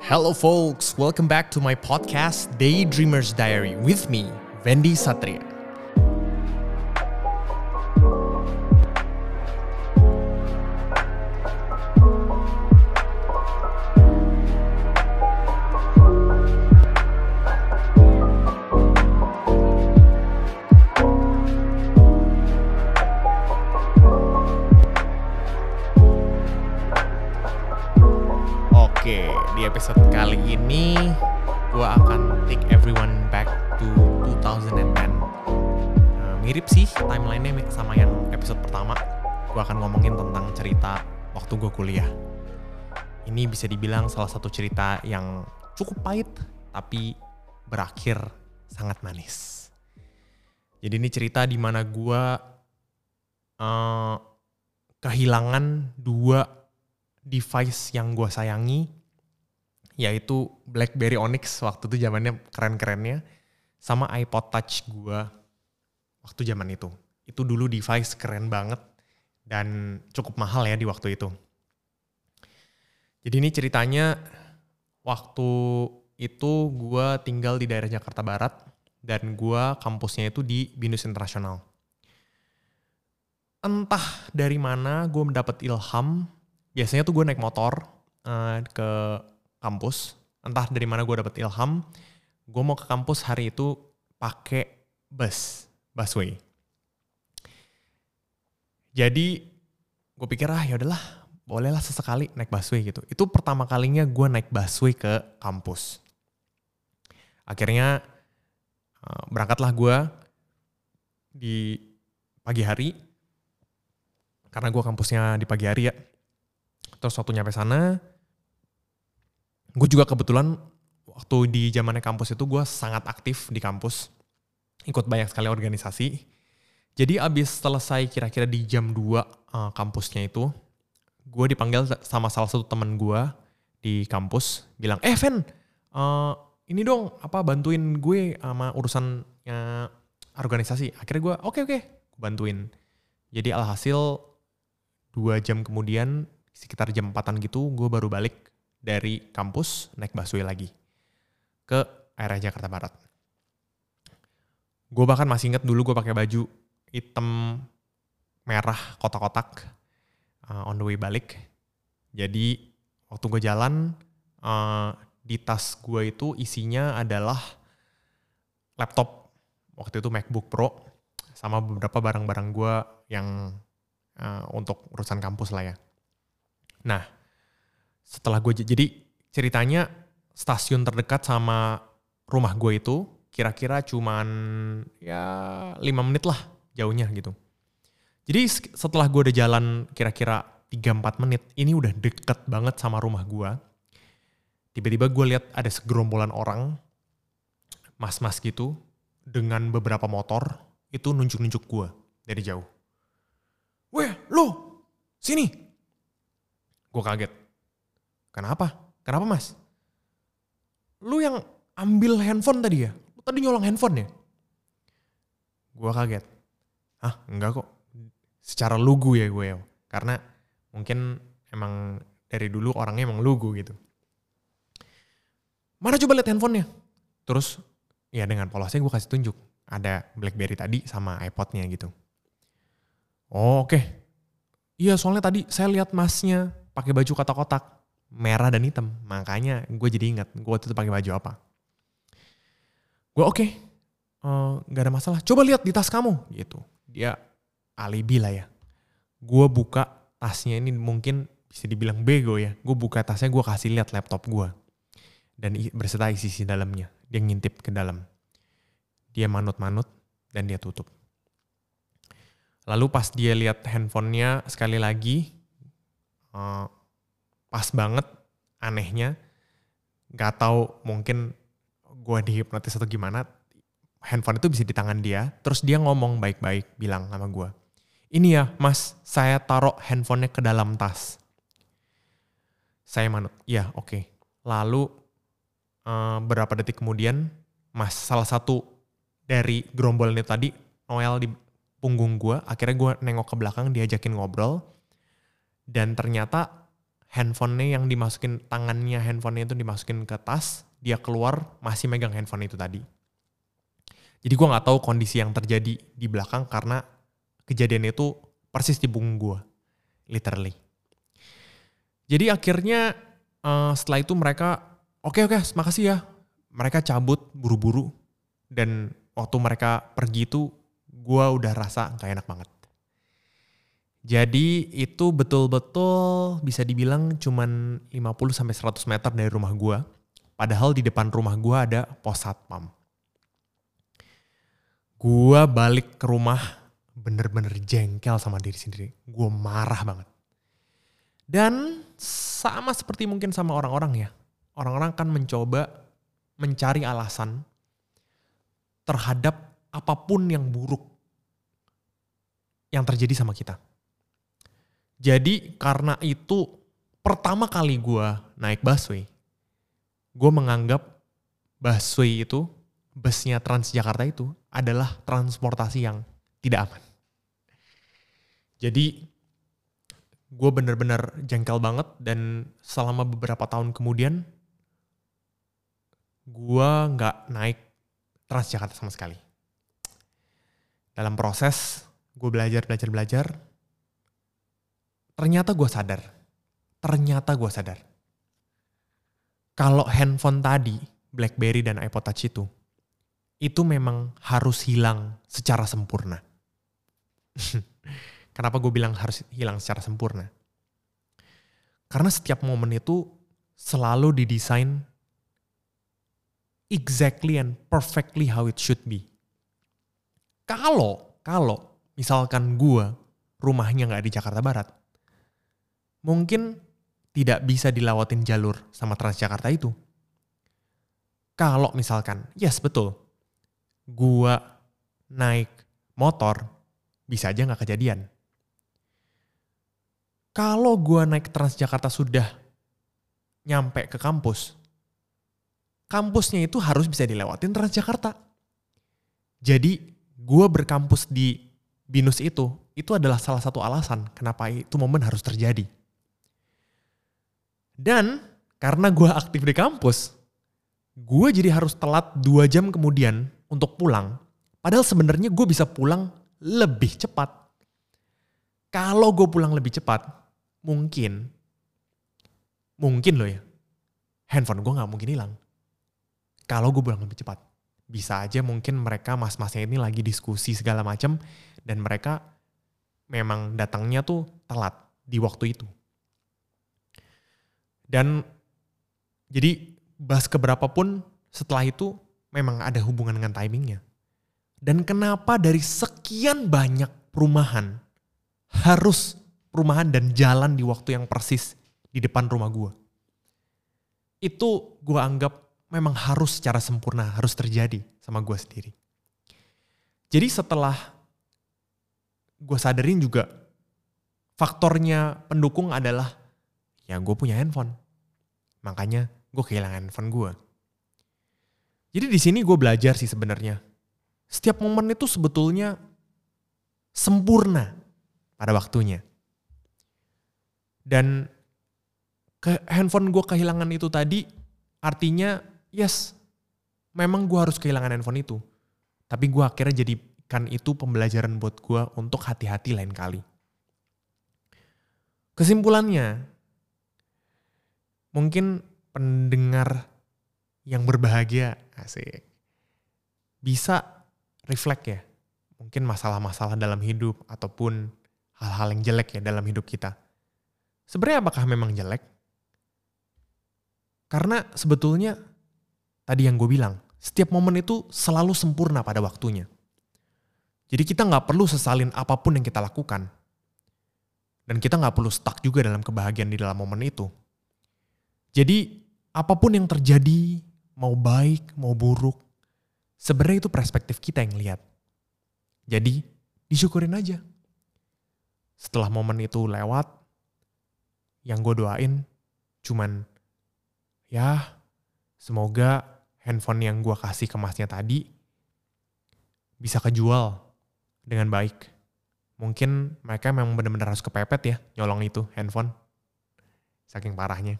Hello folks, welcome back to my podcast Daydreamer's Diary with me, Vendy Satria. Di episode kali ini gue akan take everyone back to 2010. Mirip sih timeline-nya sama yang episode pertama. Gue akan ngomongin tentang cerita waktu gue kuliah. Ini bisa dibilang salah satu cerita yang cukup pahit tapi berakhir sangat manis. Jadi ini cerita di mana gue kehilangan dua device yang gue sayangi, yaitu BlackBerry Onyx waktu itu zamannya keren-kerennya, sama iPod Touch gue waktu zaman itu. Itu dulu device keren banget dan cukup mahal ya di waktu itu. Jadi ini ceritanya waktu itu gue tinggal di daerah Jakarta Barat dan gue kampusnya itu di Binus International. Entah dari mana gue mendapat ilham, biasanya tuh gue naik motor ke kampus, entah dari mana gue dapet ilham, gue mau ke kampus hari itu pakai busway. Jadi gue pikir yaudahlah, bolehlah sesekali naik busway gitu. Itu pertama kalinya gue naik busway ke kampus. Akhirnya berangkatlah gue di pagi hari, karena gue kampusnya di pagi hari ya. Terus waktu nyampe sana, gue juga kebetulan waktu di zamannya kampus itu gue sangat aktif di kampus. Ikut banyak sekali organisasi. Jadi abis selesai kira-kira di jam 2 kampusnya itu, gue dipanggil sama salah satu temen gue di kampus. Bilang, Ven, ini dong apa bantuin gue sama urusannya organisasi. Akhirnya gue oke, bantuin. Jadi alhasil 2 jam kemudian, sekitar jam 4-an gitu, gue baru balik dari kampus naik busway lagi ke area Jakarta Barat. Gue bahkan masih inget dulu gue pakai baju hitam merah kotak-kotak on the way balik. Jadi waktu gue jalan di tas gue itu isinya adalah laptop waktu itu MacBook Pro sama beberapa barang-barang gue yang untuk urusan kampus lah ya. Nah, setelah gue jadi ceritanya stasiun terdekat sama rumah gue itu kira-kira cuman ya 5 menit lah jauhnya gitu. Jadi setelah gue udah jalan kira-kira 3-4 menit, ini udah deket banget sama rumah gue. Tiba-tiba gue lihat ada segerombolan orang, mas-mas gitu, dengan beberapa motor itu nunjuk-nunjuk gue dari jauh. Weh, lo, sini. Gue kaget. Kenapa mas? Lu yang ambil handphone tadi ya? Lu tadi nyolong handphone ya? Gue kaget. Enggak kok. Secara lugu ya gue. Karena mungkin emang dari dulu orangnya emang lugu gitu. Mana coba lihat handphonenya? Terus ya dengan polosnya gue kasih tunjuk. Ada BlackBerry tadi sama iPod-nya gitu. Oh oke. Iya soalnya tadi saya lihat masnya pakai baju kotak-kotak. Merah dan hitam, makanya gue jadi ingat gue waktu itu pakai baju apa. Gue gak ada masalah, coba lihat di tas kamu gitu. Dia alibi lah ya. Gue buka tasnya, ini mungkin bisa dibilang bego ya. Gue buka tasnya, gue kasih lihat laptop gue dan berserta isi dalamnya. Dia ngintip ke dalam, dia manut-manut dan dia tutup. Lalu pas dia lihat handphonenya sekali lagi, pas banget anehnya, gak tahu mungkin gue dihipnotis atau gimana, handphone itu bisa di tangan dia, terus dia ngomong baik-baik, bilang sama gue, ini ya mas, saya taruh handphonenya ke dalam tas. Saya manut, ya oke. Lalu berapa detik kemudian, mas salah satu dari gerombolan itu tadi, Noel di punggung gue, akhirnya gue nengok ke belakang, diajakin ngobrol, dan ternyata handphonenya yang dimasukin, tangannya handphonenya itu dimasukin ke tas, dia keluar masih megang handphone itu tadi. Jadi gue gak tahu kondisi yang terjadi di belakang karena kejadian itu persis di punggung gue, literally. Jadi akhirnya setelah itu mereka, oke, makasih ya. Mereka cabut buru-buru dan waktu mereka pergi itu gue udah rasa gak enak banget. Jadi itu betul-betul bisa dibilang cuman 50-100 meter dari rumah gue. Padahal di depan rumah gue ada pos satpam. Gue balik ke rumah bener-bener jengkel sama diri sendiri. Gue marah banget. Dan sama seperti mungkin sama orang-orang ya. Orang-orang kan mencoba mencari alasan terhadap apapun yang buruk yang terjadi sama kita. Jadi karena itu pertama kali gue naik busway, gue menganggap busway itu, busnya Transjakarta itu adalah transportasi yang tidak aman. Jadi gue benar-benar jengkel banget dan selama beberapa tahun kemudian gue nggak naik Transjakarta sama sekali. Dalam proses gue belajar. Ternyata gue sadar. Kalau handphone tadi, BlackBerry dan iPod Touch itu memang harus hilang secara sempurna. Kenapa gue bilang harus hilang secara sempurna? Karena setiap momen itu selalu didesain exactly and perfectly how it should be. Kalau misalkan gue rumahnya gak di Jakarta Barat, mungkin tidak bisa dilewatin jalur sama Transjakarta itu. Kalau misalkan, yes betul, gua naik motor, bisa aja gak kejadian. Kalau gua naik Transjakarta sudah nyampe ke kampus, kampusnya itu harus bisa dilewatin Transjakarta. Jadi gua berkampus di Binus itu adalah salah satu alasan kenapa itu momen harus terjadi. Dan karena gue aktif di kampus, gue jadi harus telat 2 jam kemudian untuk pulang. Padahal sebenarnya gue bisa pulang lebih cepat. Kalau gue pulang lebih cepat, mungkin loh ya, handphone gue gak mungkin hilang. Kalau gue pulang lebih cepat, bisa aja mungkin mereka mas-masnya ini lagi diskusi segala macam dan mereka memang datangnya tuh telat di waktu itu. Dan jadi bahas keberapa pun setelah itu memang ada hubungan dengan timingnya. Dan kenapa dari sekian banyak perumahan, harus perumahan dan jalan di waktu yang persis di depan rumah gue. Itu gue anggap memang harus secara sempurna, harus terjadi sama gue sendiri. Jadi setelah gue sadarin juga faktornya pendukung adalah ya gue punya handphone, makanya gue kehilangan handphone gue. Jadi di sini gue belajar sih sebenarnya. Setiap momen itu sebetulnya sempurna pada waktunya. Dan handphone gue kehilangan itu tadi, artinya yes, memang gue harus kehilangan handphone itu. Tapi gue akhirnya jadikan itu pembelajaran buat gue untuk hati-hati lain kali. Kesimpulannya, mungkin pendengar yang berbahagia, asik, bisa reflect ya. Mungkin masalah-masalah dalam hidup ataupun hal-hal yang jelek ya dalam hidup kita. Sebenarnya apakah memang jelek? Karena sebetulnya tadi yang gue bilang, setiap momen itu selalu sempurna pada waktunya. Jadi kita gak perlu sesalin apapun yang kita lakukan. Dan kita gak perlu stuck juga dalam kebahagiaan di dalam momen itu. Jadi apapun yang terjadi, mau baik, mau buruk, sebenarnya itu perspektif kita yang lihat. Jadi disyukurin aja. Setelah momen itu lewat, yang gue doain cuman ya semoga handphone yang gue kasih ke masnya tadi bisa kejual dengan baik. Mungkin mereka memang benar-benar harus kepepet ya nyolong itu handphone. saking parahnya.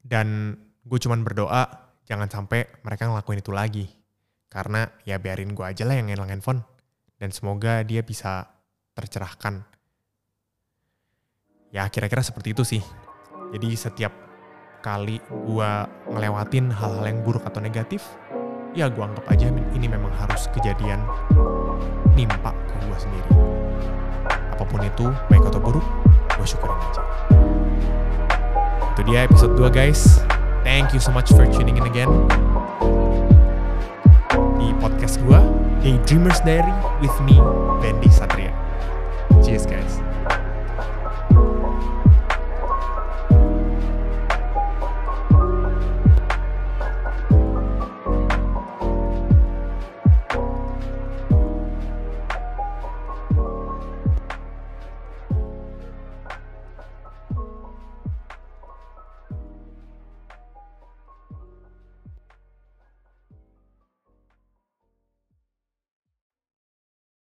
Dan gue cuman berdoa jangan sampai mereka ngelakuin itu lagi. Karena ya biarin gue aja lah yang ngelang handphone. Dan semoga dia bisa tercerahkan. Ya kira-kira seperti itu sih. Jadi setiap kali gue ngelewatin hal-hal yang buruk atau negatif, ya gue anggap aja ini memang harus kejadian nimpa ke gue sendiri. Apapun itu, baik atau buruk, gue syukurin aja. Itu dia episode 2 guys. Thank you so much for tuning in again. Di podcast gue, Daydreamer's Diary with me, Vendy Satria. Cheers guys.